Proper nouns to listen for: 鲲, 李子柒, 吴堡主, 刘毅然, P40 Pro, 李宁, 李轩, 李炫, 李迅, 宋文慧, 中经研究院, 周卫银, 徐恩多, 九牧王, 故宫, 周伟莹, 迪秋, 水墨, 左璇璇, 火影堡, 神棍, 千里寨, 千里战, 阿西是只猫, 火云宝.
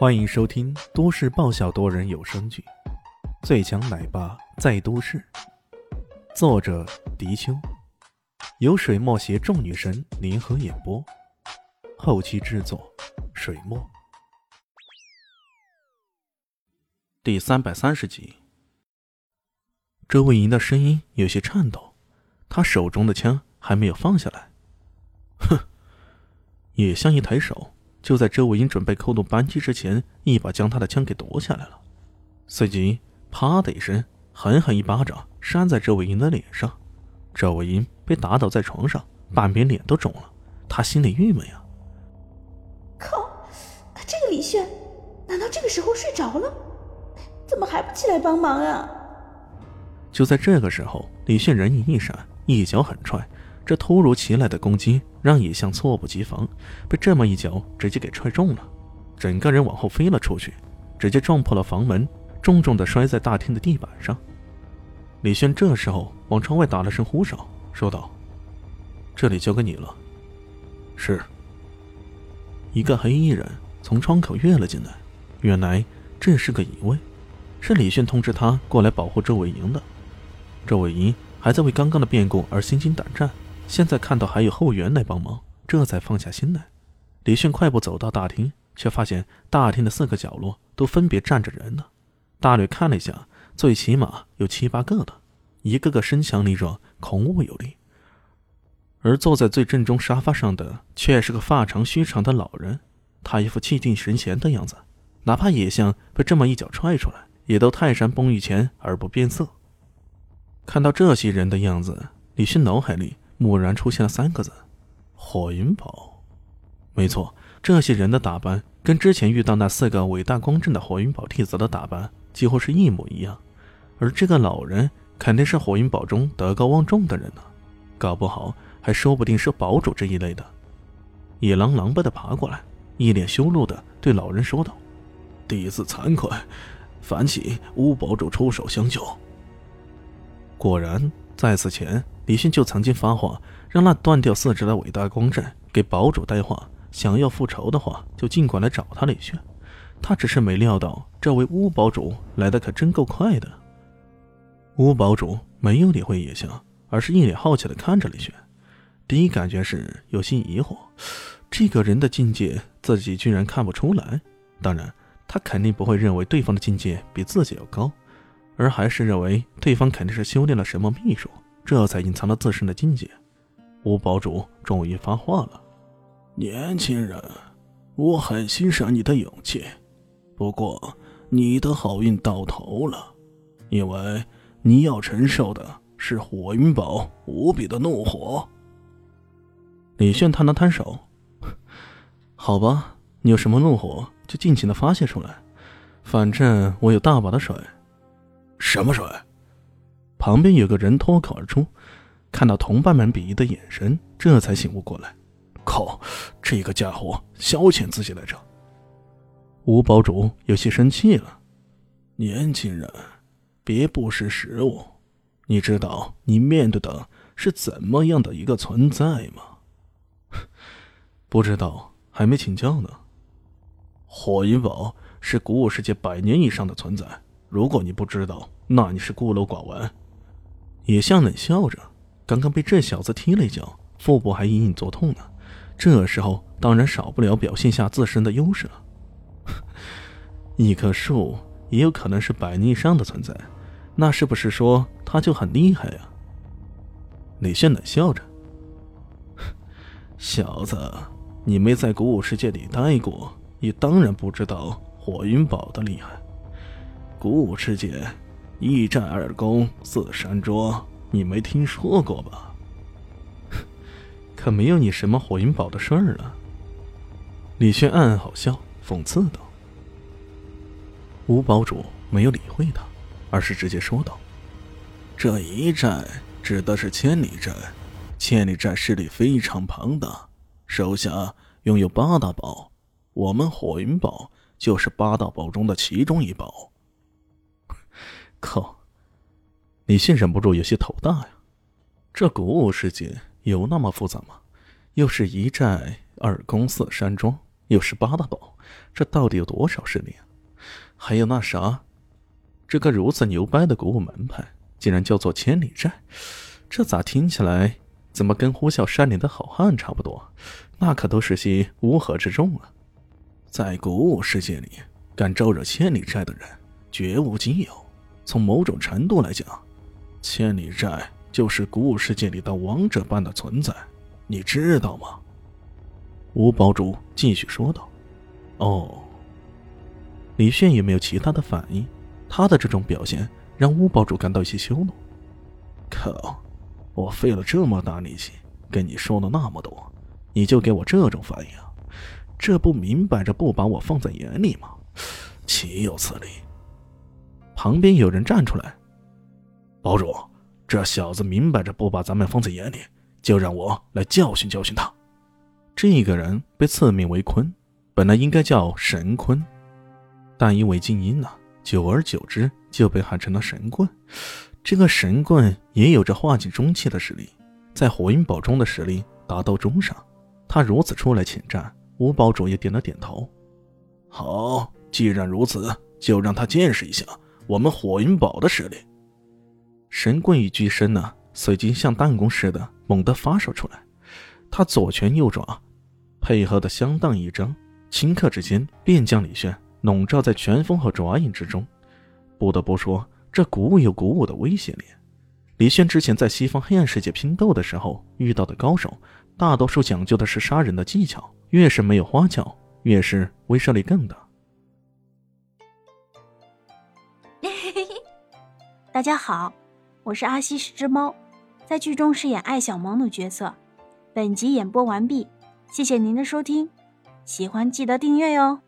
欢迎收听都市爆笑多人有声剧《最强奶爸在都市》，作者迪秋，由水墨携众女神联合演播，后期制作水墨。第330集，周卫银的声音有些颤抖，他手中的枪还没有放下来。哼，野象一抬手，就在周卫银准备扣动扳机之前，一把将他的枪给夺下来了。随即啪的一声，狠狠一巴掌扇在周卫银的脸上。周卫银被打倒在床上，半边脸都肿了。他心里郁闷呀，靠，这个李炫难道这个时候睡着了？怎么还不起来帮忙啊？就在这个时候，李炫人影一闪，一脚狠踹。这突如其来的攻击让野象措不及防，被这么一脚直接给踹中了，整个人往后飞了出去，直接撞破了房门，重重地摔在大厅的地板上。李轩这时候往窗外打了声呼哨，说道：“这里交给你了。”是。一个黑衣人从窗口跃了进来，原来这是个影卫，是李轩通知他过来保护周伟莹的。周伟莹还在为刚刚的变故而心惊胆战。现在看到还有后援来帮忙，这才放下心来。李迅快步走到大厅，却发现大厅的四个角落都分别站着人呢。大略看了一下，最起码有7、8个了，一个个身强力壮，孔武有力。而坐在最正中沙发上的却是个发长须长的老人，他一副气定神闲的样子，哪怕野象被这么一脚踹出来，也都泰山崩于前而不变色。看到这些人的样子，李迅脑海里蓦然出现了3个字：火云宝。没错，这些人的打扮跟之前遇到那4个伟大光正的火云宝弟子的打扮几乎是一模一样，而这个老人肯定是火云宝中德高望重的人呢，搞不好还说不定是堡主这一类的。野狼狼狈地爬过来，一脸羞怒地对老人说道：“弟子惭愧，烦请巫堡主出手相救。”果然在此前，李迅就曾经发话，让那断掉4肢的伟大光正给堡主带话，想要复仇的话就尽管来找他李迅。他只是没料到这位巫堡主来的可真够快的。巫堡主没有理会野象，而是一脸好奇地看着李迅。第一感觉是有些疑惑，这个人的境界自己居然看不出来。当然他肯定不会认为对方的境界比自己要高，而还是认为对方肯定是修炼了什么秘术，这才隐藏了自身的境界。巫堡主终于发话了：“年轻人，我很欣赏你的勇气，不过你的好运到头了，因为你要承受的是火云堡无比的怒火。”李炫摊了摊手：“好吧，你有什么怒火就尽情的发泄出来，反正我有大把的水。”“什么水？”旁边有个人脱口而出，看到同伴们鄙夷的眼神，这才醒悟过来。靠，这个家伙消遣自己来着。吴堡主有些生气了：“年轻人，别不识时务，你知道你面对的是怎么样的一个存在吗？”“不知道，还没请教呢。”“火云堡是古武世界100年以上的存在，如果你不知道，那你是孤陋寡闻。”野象冷笑着，刚刚被这小子踢了一脚，腹部还隐隐作痛呢，这时候当然少不了表现下自身的优势了。一棵树也有可能是100年以上的存在，那是不是说他就很厉害呀？”李炫冷笑着：“小子，你没在古武世界里待过，也当然不知道火云堡的厉害。古武世界一战2宫4山桌，你没听说过吧？可没有你什么火云堡的事儿了。”李轩暗暗好笑，讽刺道。吴堡主没有理会他，而是直接说道：“这一战指的是千里战，千里战势力非常庞大，手下拥有8大堡，我们火云堡就是8大堡中的其中一堡。”靠，李迅忍不住有些头大呀，这古武世界有那么复杂吗？又是一寨2宫4山庄，有18大宝，这到底有多少神明啊？还有那啥，这个如此牛掰的古武门派竟然叫做千里寨，这咋听起来怎么跟呼啸山林的好汉差不多？那可都是些乌合之众啊。在古武世界里，敢招惹千里寨的人绝无仅有，从某种程度来讲，千里寨就是古武世界里的王者般的存在，你知道吗？吴堡主继续说道。哦。李炫也没有其他的反应，他的这种表现让吴堡主感到一些羞怒。靠，我费了这么大力气跟你说了那么多，你就给我这种反应啊？这不明摆着不把我放在眼里吗？岂有此理！旁边有人站出来，堡主，这小子明摆着不把咱们放在眼里，就让我来教训教训他。这个人被赐名为鲲，本来应该叫神鲲，但因为静音呢，久而久之就被喊成了神棍。这个神棍也有着化解中气的实力，在火影堡中的实力达到中上。他如此出来请战，吴堡主也点了点头。好，既然如此，就让他见识一下我们火影堡的实力。神棍一居身呢，随即像弹弓似的猛地发射出来。他左拳右爪配合的相当一张，顷刻之间便将李炫笼罩在拳风和爪影之中。不得不说，这古武有古武的威胁力。李炫之前在西方黑暗世界拼斗的时候遇到的高手，大多数讲究的是杀人的技巧，越是没有花巧，越是威慑力更大。大家好，我是阿西是只猫，在剧中饰演爱小萌的角色。本集演播完毕，谢谢您的收听，喜欢记得订阅哟。